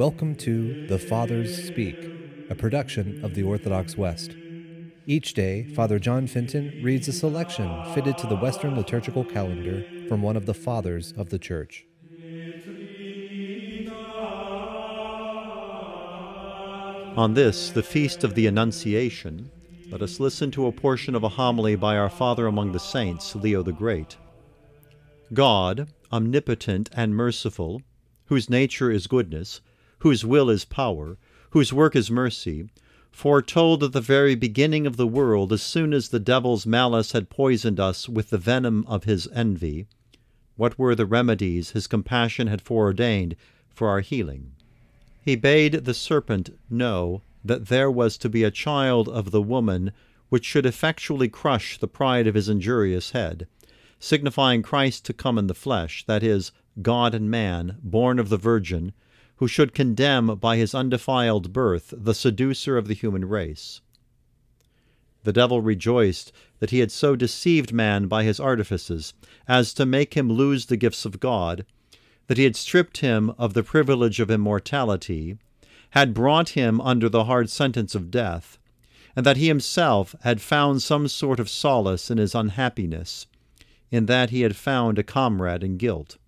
Welcome to The Fathers Speak, a production of the Orthodox West. Each day, Father John Fenton reads a selection fitted to the Western liturgical calendar from one of the Fathers of the Church. On this, the Feast of the Annunciation, let us listen to a portion of a homily by our Father among the Saints, Leo the Great. God, omnipotent and merciful, whose nature is goodness, whose will is power, whose work is mercy, foretold at the very beginning of the world, as soon as the devil's malice had poisoned us with the venom of his envy, what were the remedies his compassion had foreordained for our healing. He bade the serpent know that there was to be a child of the woman which should effectually crush the pride of his injurious head, signifying Christ to come in the flesh, that is, God and man, born of the Virgin, who should condemn by his undefiled birth the seducer of the human race. The devil rejoiced that he had so deceived man by his artifices as to make him lose the gifts of God, that he had stripped him of the privilege of immortality, had brought him under the hard sentence of death, and that he himself had found some sort of solace in his unhappiness, in that he had found a comrade in guilt.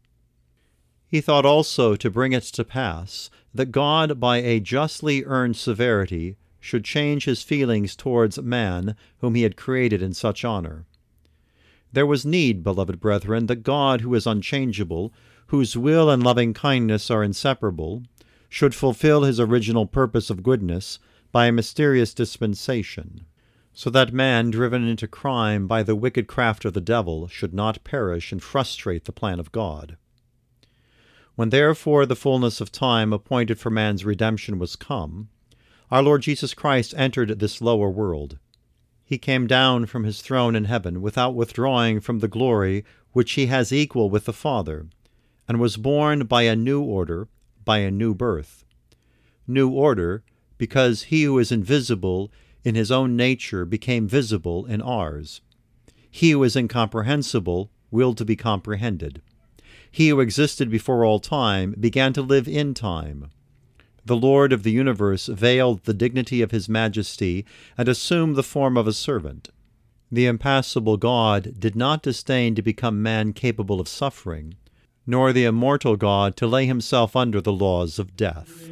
He thought also to bring it to pass that God, by a justly earned severity, should change his feelings towards man whom he had created in such honor. There was need, beloved brethren, that God, who is unchangeable, whose will and loving kindness are inseparable, should fulfill his original purpose of goodness by a mysterious dispensation, so that man, driven into crime by the wicked craft of the devil, should not perish and frustrate the plan of God. When therefore the fullness of time appointed for man's redemption was come, our Lord Jesus Christ entered this lower world. He came down from his throne in heaven without withdrawing from the glory which he has equal with the Father, and was born by a new order, by a new birth. New order, because he who is invisible in his own nature became visible in ours. He who is incomprehensible willed to be comprehended. He who existed before all time began to live in time. The Lord of the universe veiled the dignity of his majesty and assumed the form of a servant. The impassible God did not disdain to become man capable of suffering, nor the immortal God to lay himself under the laws of death.